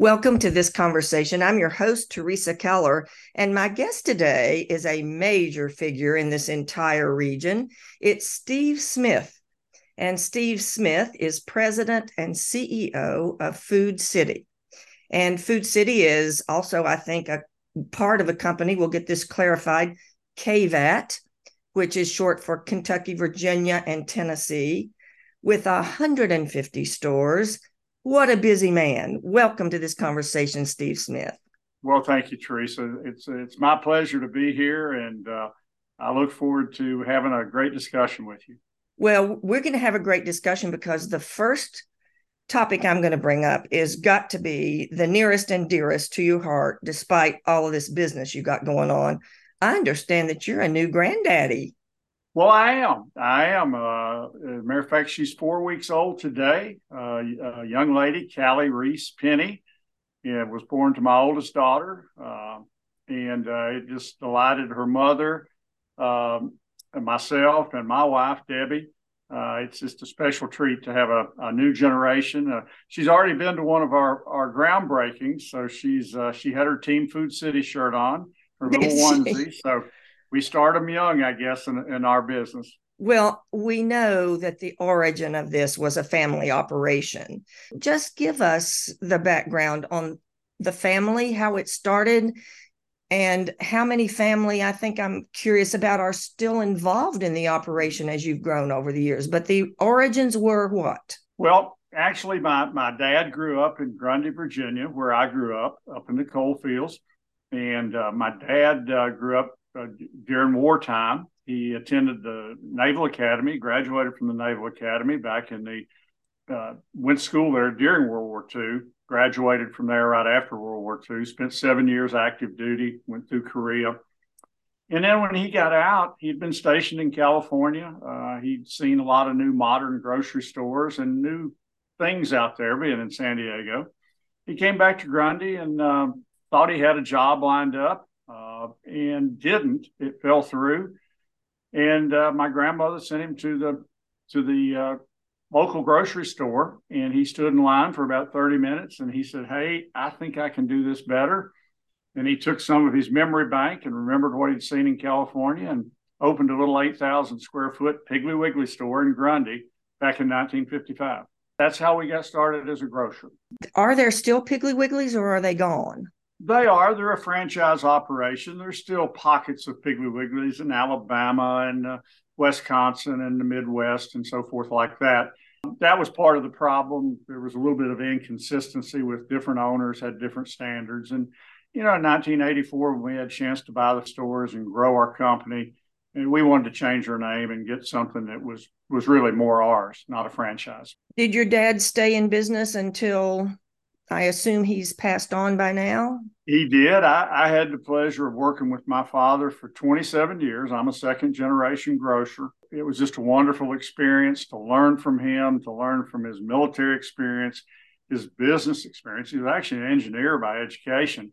Welcome to this conversation. I'm your host, Teresa Keller, and my guest today is a major figure in this entire region. It's Steve Smith, and Steve Smith is president and CEO of Food City. And Food City is also, I think, a part of a company, we'll get this clarified, KVAT, which is short for Kentucky, Virginia, and Tennessee, with 150 stores. What a busy man. Welcome to this conversation, Steve Smith. Well, thank you, Teresa. It's my pleasure to be here, and I look forward to having a great discussion with you. Well, we're going to have a great discussion because the first topic I'm going to bring up is got to be the nearest and dearest to your heart, despite all of this business you got going on. I understand that you're a new granddaddy. Well, I am. As a matter of fact, she's 4 weeks old today. A young lady, Callie Reese Penny, was born to my oldest daughter, and it just delighted her mother, and myself, and my wife, Debbie. It's just a special treat to have a new generation. She's already been to one of our groundbreakings, so she had her Team Food City shirt on, her little onesie, so... We start them young, I guess, in our business. Well, we know that the origin of this was a family operation. Just give us the background on the family, how it started, and how many family, I think I'm curious about, are still involved in the operation as you've grown over the years. But the origins were what? Well, actually, my dad grew up in Grundy, Virginia, where I grew up in the coal fields. And my dad grew up during wartime. He attended the Naval Academy, graduated from the Naval Academy back in the, went to school there during World War II, graduated from there right after World War II, spent 7 years active duty, went through Korea. And then when he got out, he'd been stationed in California. He'd seen a lot of new modern grocery stores and new things out there, being in San Diego. He came back to Grundy and thought he had a job lined up. And didn't. It fell through, and my grandmother sent him to the local grocery store, and he stood in line for about 30 minutes, and he said, "Hey, I think I can do this better." And he took some of his memory bank and remembered what he'd seen in California and opened a little 8,000 square foot Piggly Wiggly store in Grundy back in 1955. That's how we got started as a grocer. Are there still Piggly Wigglies, or are they gone? They are. They're a franchise operation. There's still pockets of Piggly Wigglies in Alabama and Wisconsin and the Midwest and so forth like that. That was part of the problem. There was a little bit of inconsistency with different owners, had different standards. And, you know, in 1984, when we had a chance to buy the stores and grow our company, and we wanted to change our name and get something that was really more ours, not a franchise. Did your dad stay in business until... I assume he's passed on by now? He did. I had the pleasure of working with my father for 27 years. I'm a second-generation grocer. It was just a wonderful experience to learn from him, to learn from his military experience, his business experience. He was actually an engineer by education,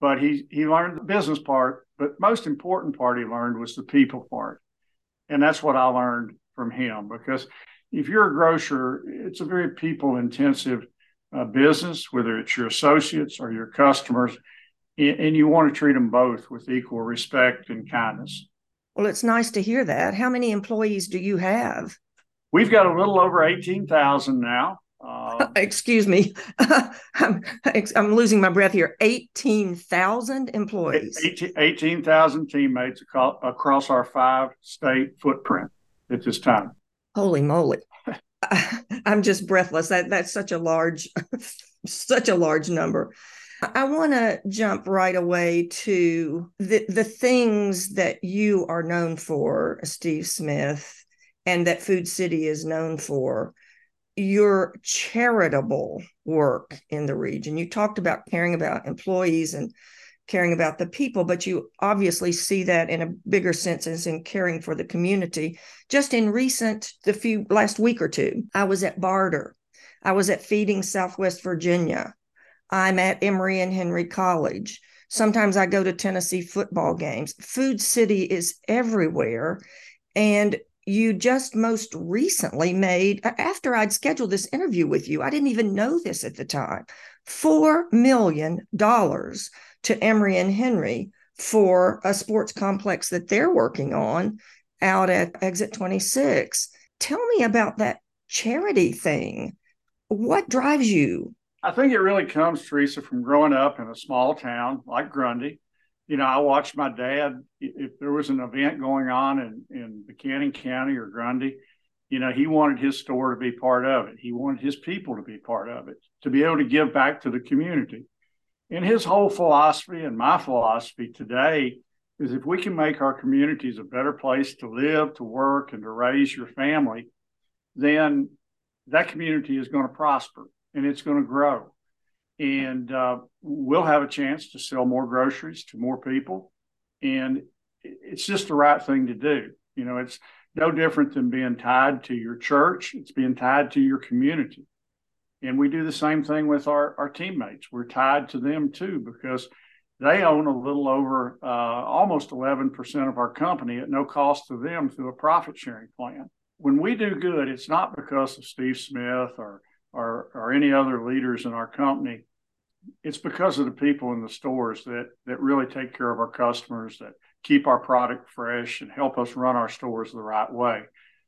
but he learned the business part. But most important part he learned was the people part, and that's what I learned from him. Because if you're a grocer, it's a very people-intensive business, whether it's your associates or your customers, and you want to treat them both with equal respect and kindness. Well, it's nice to hear that. How many employees do you have? We've got a little over 18,000 now. Excuse me. I'm losing my breath here. 18,000 employees. 18,000 teammates across our five-state footprint at this time. Holy moly. I'm just breathless. That's such a large number. I want to jump right away to the things that you are known for, Steve Smith, and that Food City is known for. Your charitable work in the region. You talked about caring about employees and caring about the people, but you obviously see that in a bigger sense as in caring for the community. Just in last week or two, I was at Barter. I was at Feeding Southwest Virginia. I'm at Emory and Henry College. Sometimes I go to Tennessee football games. Food City is everywhere. And you just most recently after I'd scheduled this interview with you, I didn't even know this at the time, $4 million to Emory and Henry for a sports complex that they're working on out at Exit 26. Tell me about that charity thing. What drives you? I think it really comes, Teresa, from growing up in a small town like Grundy. You know, I watched my dad, if there was an event going on in Buchanan County or Grundy, you know, he wanted his store to be part of it. He wanted his people to be part of it, to be able to give back to the community. And his whole philosophy and my philosophy today is if we can make our communities a better place to live, to work, and to raise your family, then that community is going to prosper and it's going to grow. And we'll have a chance to sell more groceries to more people. And it's just the right thing to do. You know, it's no different than being tied to your church. It's being tied to your community. And we do the same thing with our teammates. We're tied to them, too, because they own a little over almost 11% of our company at no cost to them through a profit sharing plan. When we do good, it's not because of Steve Smith or any other leaders in our company. It's because of the people in the stores that really take care of our customers, that keep our product fresh and help us run our stores the right way.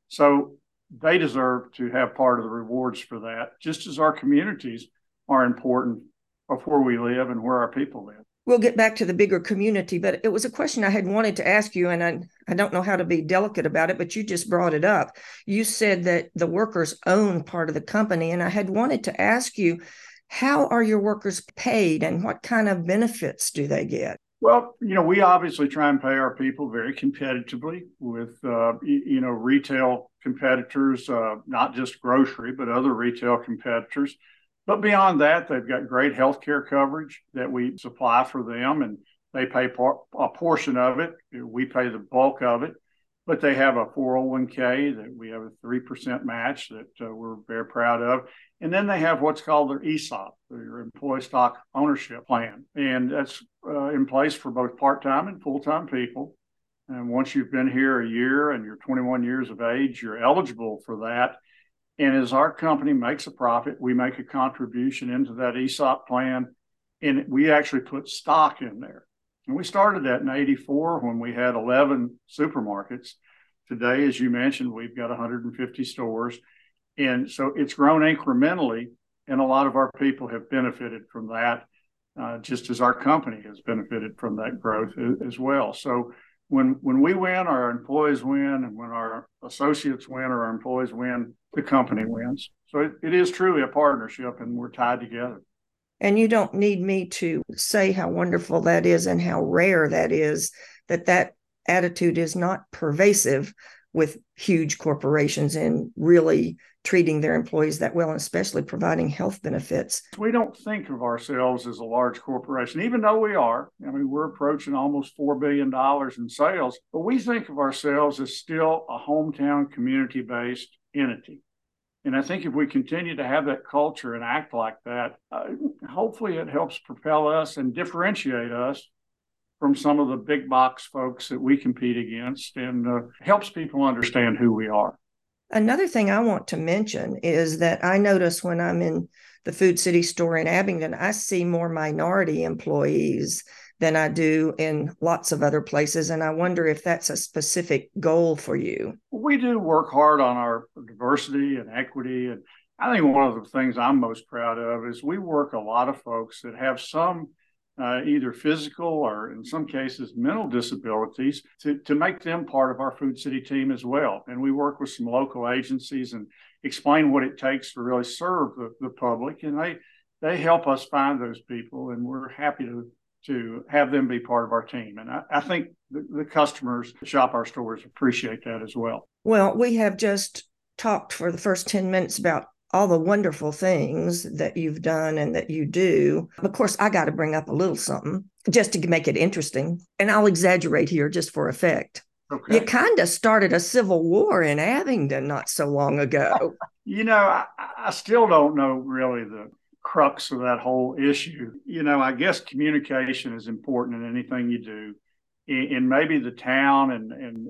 So they deserve to have part of the rewards for that, just as our communities are important of where we live and where our people live. We'll get back to the bigger community, but it was a question I had wanted to ask you, and I don't know how to be delicate about it, but you just brought it up. You said that the workers own part of the company, and I had wanted to ask you, how are your workers paid and what kind of benefits do they get? Well, you know, we obviously try and pay our people very competitively with, retail competitors, not just grocery, but other retail competitors. But beyond that, they've got great health care coverage that we supply for them, and they pay a portion of it. We pay the bulk of it, but they have a 401k that we have a 3% match that we're very proud of. And then they have what's called their ESOP, their Employee Stock Ownership Plan, and that's in place for both part-time and full-time people. And once you've been here a year and you're 21 years of age, you're eligible for that. And as our company makes a profit, we make a contribution into that ESOP plan, and we actually put stock in there. And we started that in 1984 when we had 11 supermarkets. Today, as you mentioned, we've got 150 stores. And so it's grown incrementally, and a lot of our people have benefited from that, just as our company has benefited from that growth as well. So when we win, our employees win, and when our associates win or our employees win, the company wins. So it is truly a partnership, and we're tied together. And you don't need me to say how wonderful that is and how rare that is, that attitude is not pervasive with huge corporations in really treating their employees that well, and especially providing health benefits. We don't think of ourselves as a large corporation, even though we are. I mean, we're approaching almost $4 billion in sales, but we think of ourselves as still a hometown community-based entity. And I think if we continue to have that culture and act like that, hopefully it helps propel us and differentiate us from some of the big box folks that we compete against, and helps people understand who we are. Another thing I want to mention is that I notice when I'm in the Food City store in Abingdon, I see more minority employees than I do in lots of other places. And I wonder if that's a specific goal for you. We do work hard on our diversity and equity. And I think one of the things I'm most proud of is we work a lot of folks that have some either physical or in some cases mental disabilities to make them part of our Food City team as well. And we work with some local agencies and explain what it takes to really serve the public. And they help us find those people, and we're happy to have them be part of our team. And I think the customers that shop our stores appreciate that as well. Well, we have just talked for the first 10 minutes about all the wonderful things that you've done and that you do. Of course, I got to bring up a little something just to make it interesting. And I'll exaggerate here just for effect. Okay. You kind of started a civil war in Abingdon not so long ago. You know, I still don't know really the crux of that whole issue. You know, I guess communication is important in anything you do. And maybe the town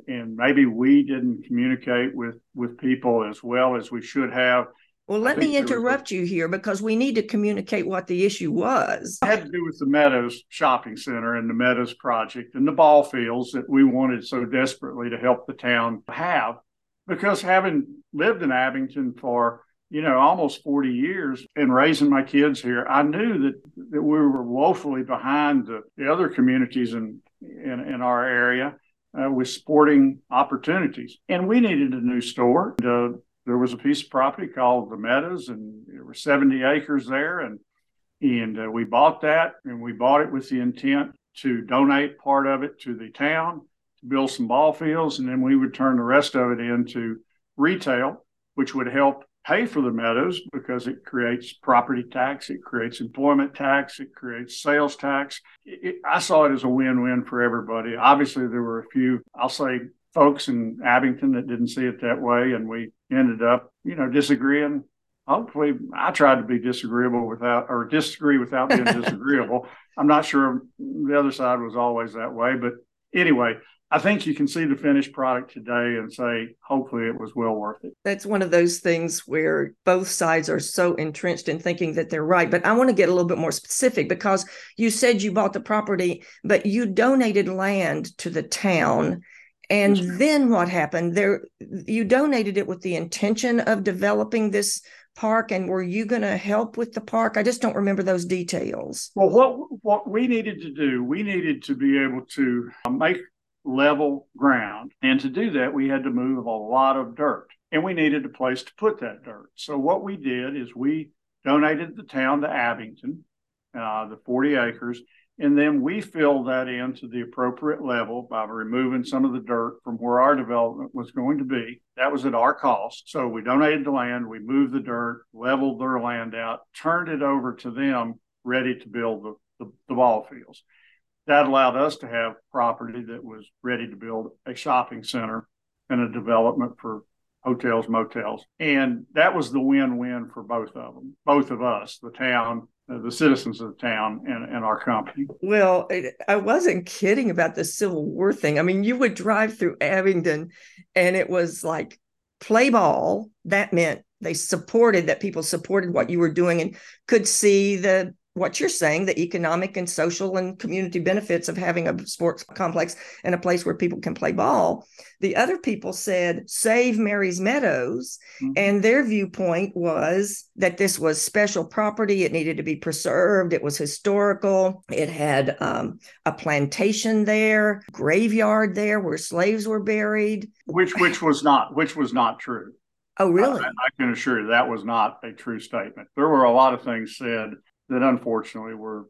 and maybe we didn't communicate with people as well as we should have. Well, let me interrupt you here because we need to communicate what the issue was. It had to do with the Meadows Shopping Center and the Meadows Project and the ball fields that we wanted so desperately to help the town have, because having lived in Abington for, you know, almost 40 years and raising my kids here, I knew that we were woefully behind the other communities in our area with sporting opportunities. And we needed a new store. There was a piece of property called the Meadows, and there were 70 acres there. And we bought that, and we bought it with the intent to donate part of it to the town, to build some ball fields, and then we would turn the rest of it into retail, which would help pay for the Meadows because it creates property tax, it creates employment tax, it creates sales tax. I saw it as a win-win for everybody. Obviously, there were a few, I'll say, folks in Abington that didn't see it that way, and we ended up, you know, disagreeing. Hopefully, I tried to be disagreeable disagree without being disagreeable. I'm not sure the other side was always that way, but anyway, I think you can see the finished product today and say, hopefully it was well worth it. That's one of those things where both sides are so entrenched in thinking that they're right. But I want to get a little bit more specific, because you said you bought the property, but you donated land to the town. And then what happened there? You donated it with the intention of developing this park, and were you going to help with the park? I just don't remember those details. Well, what we needed to do, we needed to be able to make level ground. And to do that, we had to move a lot of dirt, and we needed a place to put that dirt. So what we did is we donated the town to Abington, the 40 acres, and then we filled that in to the appropriate level by removing some of the dirt from where our development was going to be. That was at our cost. So we donated the land, we moved the dirt, leveled their land out, turned it over to them, ready to build the ball fields. That allowed us to have property that was ready to build a shopping center and a development for hotels, motels. And that was the win-win for both of them, both of us, the town, the citizens of the town, and our company. Well, I wasn't kidding about the Civil War thing. I mean, you would drive through Abington and it was like play ball. That meant people supported what you were doing and could see what you're saying, the economic and social and community benefits of having a sports complex and a place where people can play ball. The other people said, save Mary's Meadows. Mm-hmm. And their viewpoint was that this was special property. It needed to be preserved. It was historical. It had a plantation there, graveyard there where slaves were buried. Which was not true. Oh, really? I can assure you that was not a true statement. There were a lot of things said that unfortunately were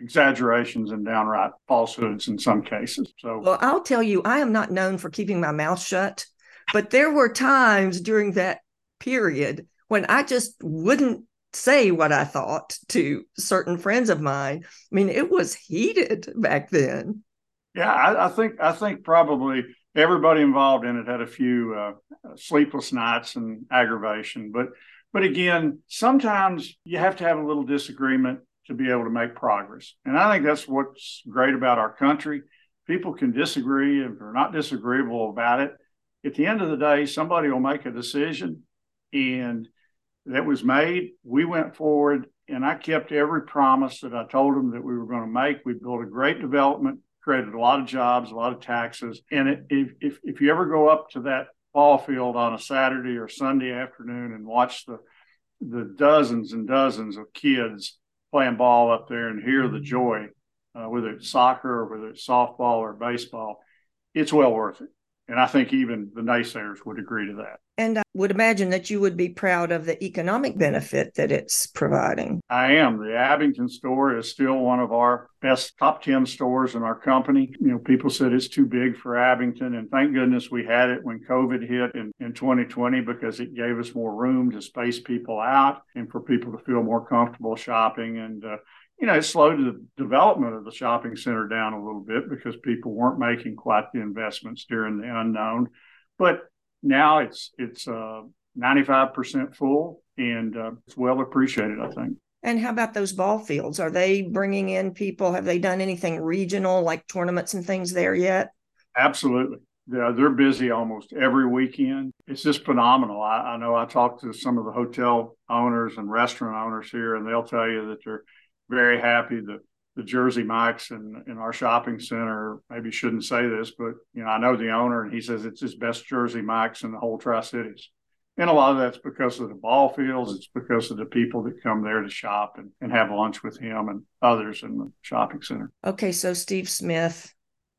exaggerations and downright falsehoods in some cases. So, well, I'll tell you, I am not known for keeping my mouth shut, but there were times during that period when I just wouldn't say what I thought to certain friends of mine. I mean, it was heated back then. Yeah, I think probably everybody involved in it had a few sleepless nights and aggravation, But again, sometimes you have to have a little disagreement to be able to make progress. And I think that's what's great about our country. People can disagree if they're not disagreeable about it. At the end of the day, somebody will make a decision, and that was made. We went forward, and I kept every promise that I told them that we were going to make. We built a great development, created a lot of jobs, a lot of taxes. And if you ever go up to that ball field on a Saturday or Sunday afternoon and watch the dozens and dozens of kids playing ball up there and hear the joy, whether it's soccer or whether it's softball or baseball, it's well worth it. And I think even the naysayers would agree to that. And I would imagine that you would be proud of the economic benefit that it's providing. I am. The Abington store is still one of our best top 10 stores in our company. You know, people said it's too big for Abington. And thank goodness we had it when COVID hit in 2020, because it gave us more room to space people out and for people to feel more comfortable shopping. And, you know, it slowed the development of the shopping center down a little bit because people weren't making quite the investments during the unknown. But now it's 95% full, and it's well appreciated, I think. And how about those ball fields? Are they bringing in people? Have they done anything regional, like tournaments and things there yet? Absolutely. They're busy almost every weekend. It's just phenomenal. I know I talked to some of the hotel owners and restaurant owners here, and they'll tell you that they're very happy that the Jersey Mike's and our shopping center, maybe shouldn't say this, but you know, I know the owner, and he says it's his best Jersey Mike's in the whole Tri-Cities. And a lot of that's because of the ball fields. It's because of the people that come there to shop and have lunch with him and others in the shopping center. Okay, so Steve Smith,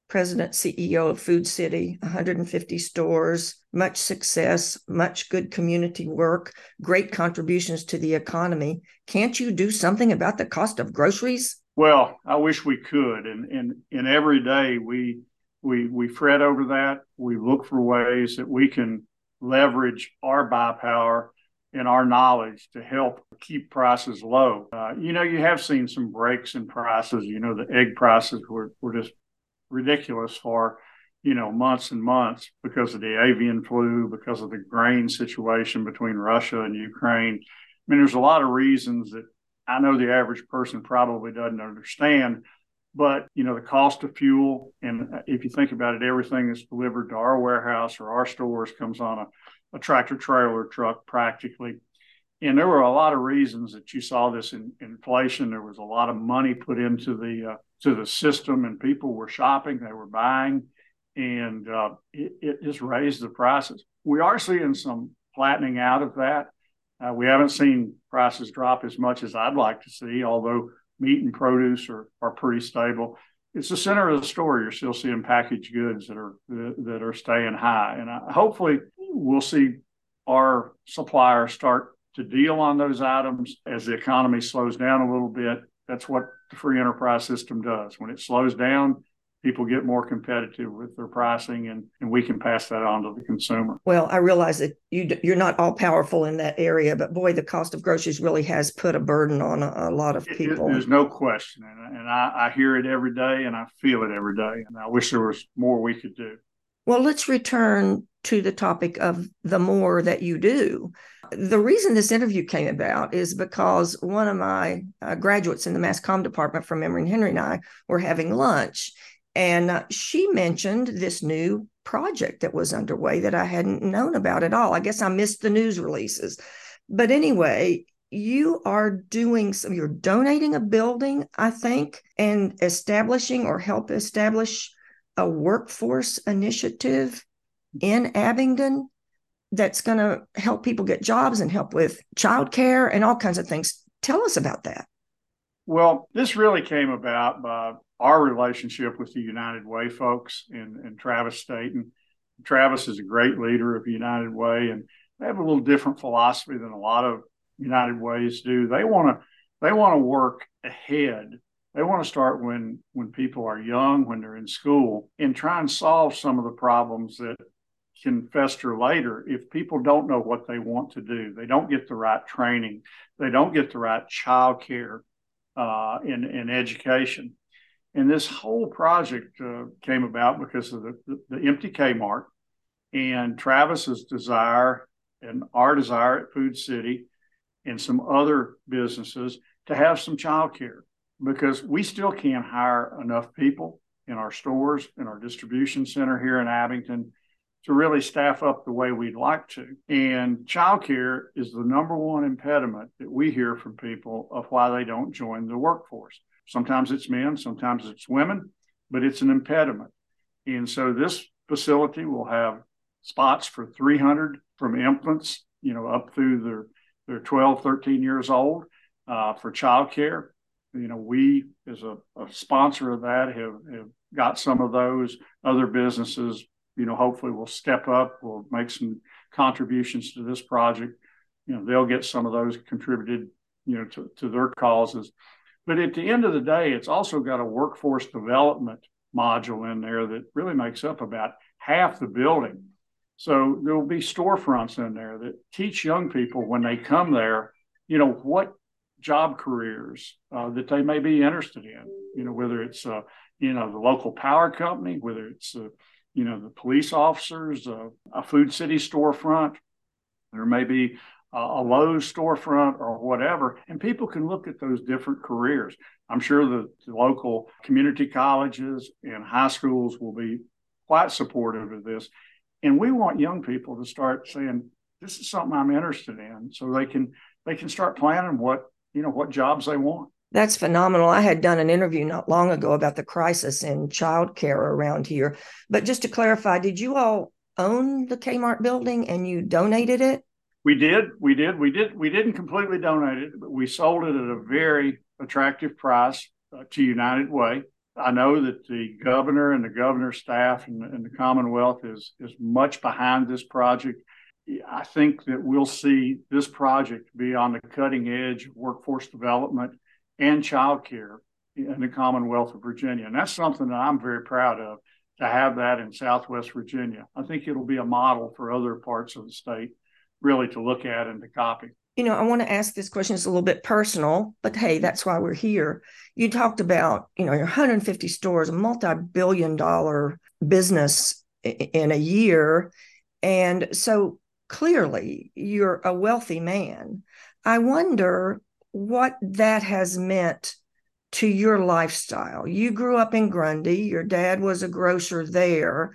president, CEO of Food City, 150 stores, much success, much good community work, great contributions to the economy. Can't you do something about the cost of groceries? Well, I wish we could. And every day we fret over that. We look for ways that we can leverage our buy power and our knowledge to help keep prices low. You have seen some breaks in prices. You know, the egg prices were just ridiculous for, months and months because of the avian flu, because of the grain situation between Russia and Ukraine. I mean, there's a lot of reasons that I know the average person probably doesn't understand, but, the cost of fuel, and if you think about it, everything that's delivered to our warehouse or our stores comes on a tractor-trailer truck practically. And there were a lot of reasons that you saw this inflation. There was a lot of money put into the system, and people were shopping, they were buying, and it just raised the prices. We are seeing some flattening out of that. We haven't seen prices drop as much as I'd like to see, although meat and produce are pretty stable. It's the center of the store. You're still seeing packaged goods that are staying high. And hopefully we'll see our suppliers start to deal on those items as the economy slows down a little bit. That's what the free enterprise system does. When it slows down, people get more competitive with their pricing, and we can pass that on to the consumer. Well, I realize that you're not all powerful in that area, but boy, the cost of groceries really has put a burden on a lot of people. There's no question. And I hear it every day, and I feel it every day. And I wish there was more we could do. Well, let's return to the topic of the more that you do. The reason this interview came about is because one of my graduates in the Mass Comm department from Emory and Henry and I were having lunch. And she mentioned this new project that was underway that I hadn't known about at all. I guess I missed the news releases. But anyway, you're donating a building, I think, and establishing or help establish a workforce initiative in Abingdon that's going to help people get jobs and help with childcare and all kinds of things. Tell us about that. Well, this really came about by our relationship with the United Way folks and Travis Staten. Travis is a great leader of United Way, and they have a little different philosophy than a lot of United Ways do. They want to work ahead. They want to start when people are young, when they're in school, and try and solve some of the problems that can fester later if people don't know what they want to do. They don't get the right training. They don't get the right childcare and education. And this whole project came about because of the empty Kmart and Travis's desire and our desire at Food City and some other businesses to have some childcare, because we still can't hire enough people in our stores, in our distribution center here in Abingdon, to really staff up the way we'd like to. And childcare is the number one impediment that we hear from people of why they don't join the workforce. Sometimes it's men, sometimes it's women, but it's an impediment. And so this facility will have spots for 300 from infants, up through their 12, 13 years old for childcare. We, as a sponsor of that, have got some of those. Other businesses, hopefully will step up, will make some contributions to this project. They'll get some of those contributed, to their causes. But at the end of the day, it's also got a workforce development module in there that really makes up about half the building. So there will be storefronts in there that teach young people when they come there, what job careers that they may be interested in, whether it's, the local power company, whether it's, the police officers, a Food City storefront, there may be a Lowe's storefront or whatever, and people can look at those different careers. I'm sure the local community colleges and high schools will be quite supportive of this. And we want young people to start saying, this is something I'm interested in, so they can start planning what jobs they want. That's phenomenal. I had done an interview not long ago about the crisis in childcare around here. But just to clarify, did you all own the Kmart building and you donated it? We did. We didn't completely donate it, but we sold it at a very attractive price to United Way. I know that the governor and the governor's staff and the Commonwealth is much behind this project. I think that we'll see this project be on the cutting edge of workforce development and child care in the Commonwealth of Virginia. And that's something that I'm very proud of, to have that in Southwest Virginia. I think it'll be a model for other parts of the state really to look at and to copy. You know, I want to ask this question. It's a little bit personal, but hey, that's why we're here. You talked about, your 150 stores, a multi-billion dollar business in a year. And so clearly you're a wealthy man. I wonder what that has meant to your lifestyle. You grew up in Grundy. Your dad was a grocer there.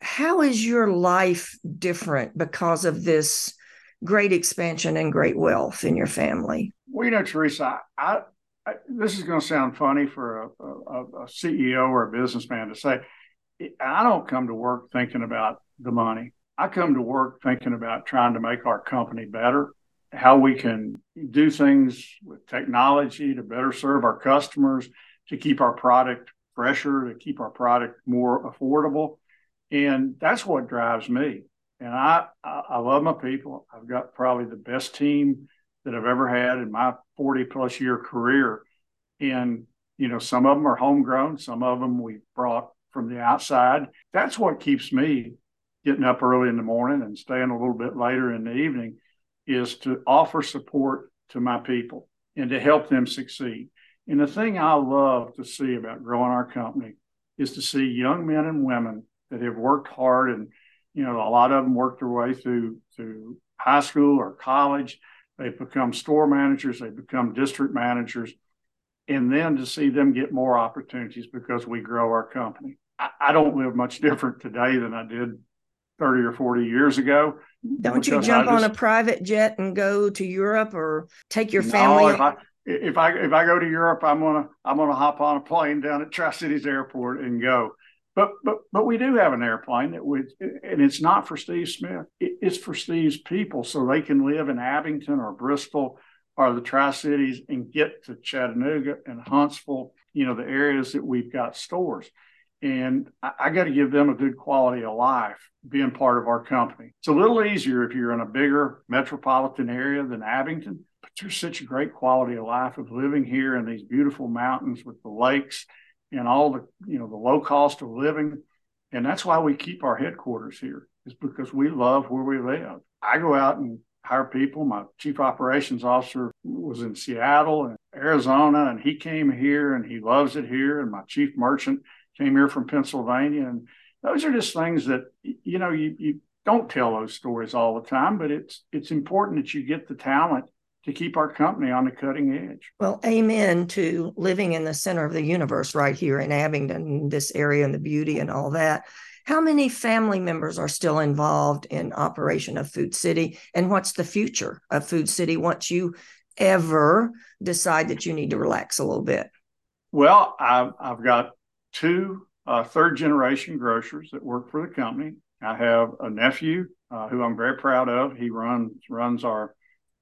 How is your life different because of this great expansion and great wealth in your family? Well, Teresa, I this is going to sound funny for a CEO or a businessman to say, I don't come to work thinking about the money. I come to work thinking about trying to make our company better, how we can do things with technology to better serve our customers, to keep our product fresher, to keep our product more affordable. And that's what drives me. And I love my people. I've got probably the best team that I've ever had in my 40-plus year career. And, some of them are homegrown. Some of them we brought from the outside. That's what keeps me getting up early in the morning and staying a little bit later in the evening, is to offer support to my people and to help them succeed. And the thing I love to see about growing our company is to see young men and women that have worked hard, and a lot of them work their way through high school or college. They've become store managers. They've become district managers. And then to see them get more opportunities because we grow our company. I don't live much different today than I did 30 or 40 years ago. Don't you jump on a private jet and go to Europe, or take your family? If I go to Europe, I'm gonna hop on a plane down at Tri-Cities Airport and go. But we do have an airplane and it's not for Steve Smith. It's for Steve's people, so they can live in Abington or Bristol or the Tri-Cities and get to Chattanooga and Huntsville, the areas that we've got stores. And I got to give them a good quality of life being part of our company. It's a little easier if you're in a bigger metropolitan area than Abington, but there's such a great quality of life of living here in these beautiful mountains with the lakes and all the low cost of living. And that's why we keep our headquarters here, is because we love where we live. I go out and hire people. My chief operations officer was in Seattle and Arizona, and he came here and he loves it here. And my chief merchant came here from Pennsylvania. And those are just things that, you don't tell those stories all the time, but it's important that you get the talent to keep our company on the cutting edge. Well, amen to living in the center of the universe right here in Abingdon, this area, and the beauty and all that. How many family members are still involved in operation of Food City? And what's the future of Food City once you ever decide that you need to relax a little bit? Well, I've got two third-generation grocers that work for the company. I have a nephew who I'm very proud of. He runs our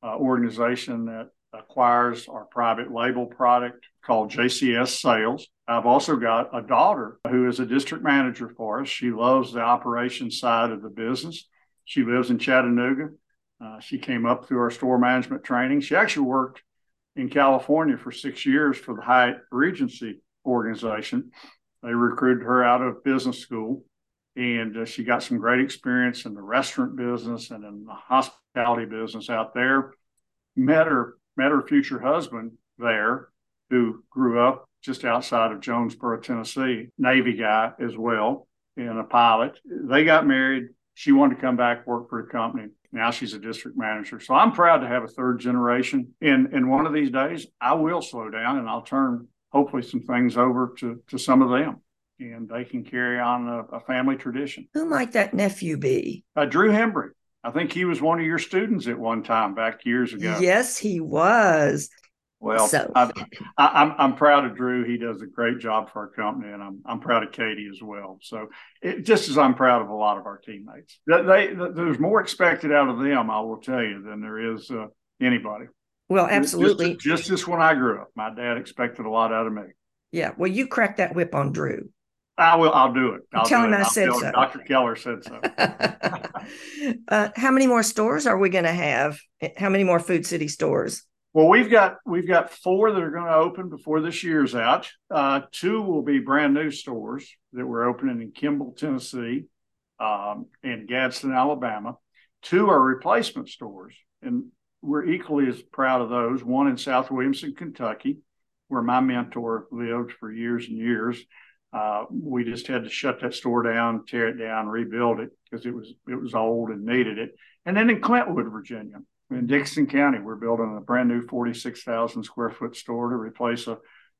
organization that acquires our private label product called JCS Sales. I've also got a daughter who is a district manager for us. She loves the operations side of the business. She lives in Chattanooga. She came up through our store management training. She actually worked in California for 6 years for the Hyatt Regency organization. They recruited her out of business school, and she got some great experience in the restaurant business and in the hospitality business out there. Met her future husband there, who grew up just outside of Jonesboro, Tennessee, Navy guy as well, and a pilot. They got married. She wanted to come back, work for the company. Now she's a district manager. So I'm proud to have a third generation. And one of these days, I will slow down and I'll turn hopefully some things over to some of them. and they can carry on a family tradition. Who might that nephew be? Drew Hembrick. I think he was one of your students at one time back years ago. Yes, he was. Well, so. I'm proud of Drew. He does a great job for our company, and I'm proud of Katie as well. So just as I'm proud of a lot of our teammates. There's more expected out of them, I will tell you, than there is anybody. Well, absolutely. Just as when I grew up, my dad expected a lot out of me. Yeah. Well, you cracked that whip on Drew. I will. I'll do it. Tell him I said so. Dr. Keller said so. How many more stores are we going to have? How many more Food City stores? Well, we've got four that are going to open before this year's out. Two will be brand new stores that we're opening in Kimball, Tennessee, and Gadsden, Alabama. Two are replacement stores, and we're equally as proud of those. One in South Williamson, Kentucky, where my mentor lived for years and years. We just had to shut that store down, tear it down, rebuild it because it was old and needed it. And then in Clintwood, Virginia, in Dickenson County, we're building a brand new 46,000 square foot store to replace a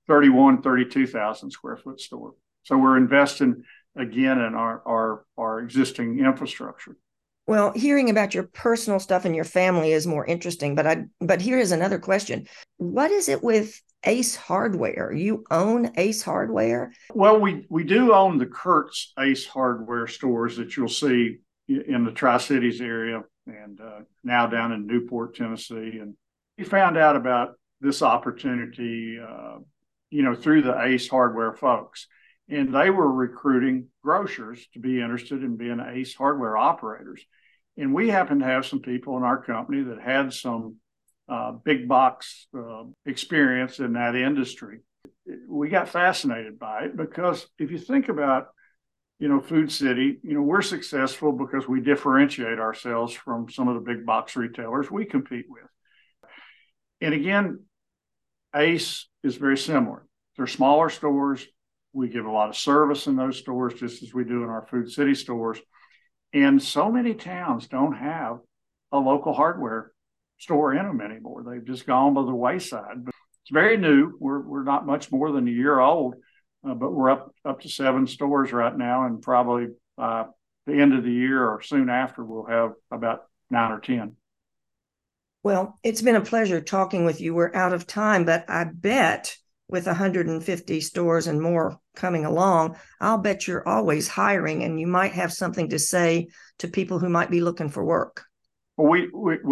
32,000 square foot store. So we're investing again in our existing infrastructure. Well, hearing about your personal stuff and your family is more interesting, but here is another question. What is it with Ace Hardware? You own Ace Hardware? Well, we do own the Kurtz Ace Hardware stores that you'll see in the Tri-Cities area and now down in Newport, Tennessee. And we found out about this opportunity, through the Ace Hardware folks. And they were recruiting grocers to be interested in being Ace Hardware operators. And we happened to have some people in our company that had some big box experience in that industry. We got fascinated by it because if you think about, Food City, we're successful because we differentiate ourselves from some of the big box retailers we compete with. And again, Ace is very similar. They're smaller stores. We give a lot of service in those stores, just as we do in our Food City stores. And so many towns don't have a local hardware store in them anymore. They've just gone by the wayside. But it's very new. We're not much more than a year old, but we're up to 7 stores right now, and probably the end of the year or soon after, we'll have about 9 or 10. Well, it's been a pleasure talking with you. We're out of time, but I bet with 150 stores and more coming along, I'll bet you're always hiring, and you might have something to say to people who might be looking for work. Well,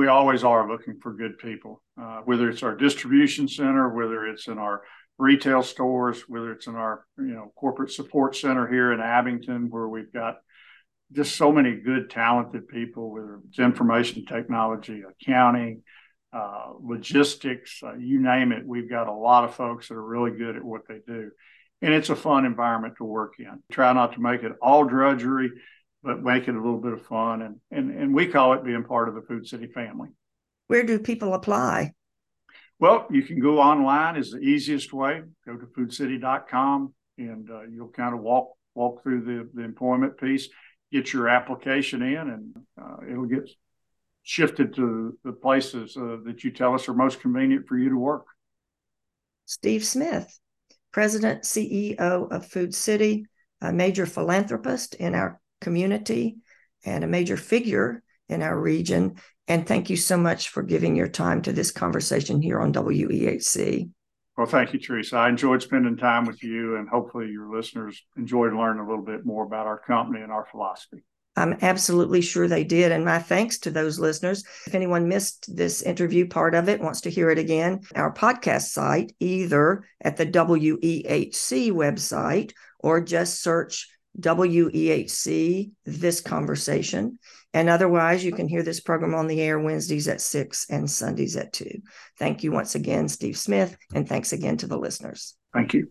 we always are looking for good people, whether it's our distribution center, whether it's in our retail stores, whether it's in our corporate support center here in Abington, where we've got just so many good, talented people, whether it's information technology, accounting, logistics, you name it. We've got a lot of folks that are really good at what they do. And it's a fun environment to work in. Try not to make it all drudgery, but make it a little bit of fun. And we call it being part of the Food City family. Where do people apply? Well, you can go online is the easiest way. Go to foodcity.com, and you'll kind of walk through the employment piece, get your application in, and it'll get shifted to the places that you tell us are most convenient for you to work. Steve Smith, President, CEO of Food City, a major philanthropist in our community and a major figure in our region. And thank you so much for giving your time to this conversation here on WEHC. Well, thank you, Teresa. I enjoyed spending time with you, and hopefully your listeners enjoyed learning a little bit more about our company and our philosophy. I'm absolutely sure they did. And my thanks to those listeners. If anyone missed this interview part of it, wants to hear it again, our podcast site, either at the WEHC website or just search WEHC, This Conversation. And otherwise, you can hear this program on the air Wednesdays at 6 and Sundays at 2. Thank you once again, Steve Smith, and thanks again to the listeners. Thank you.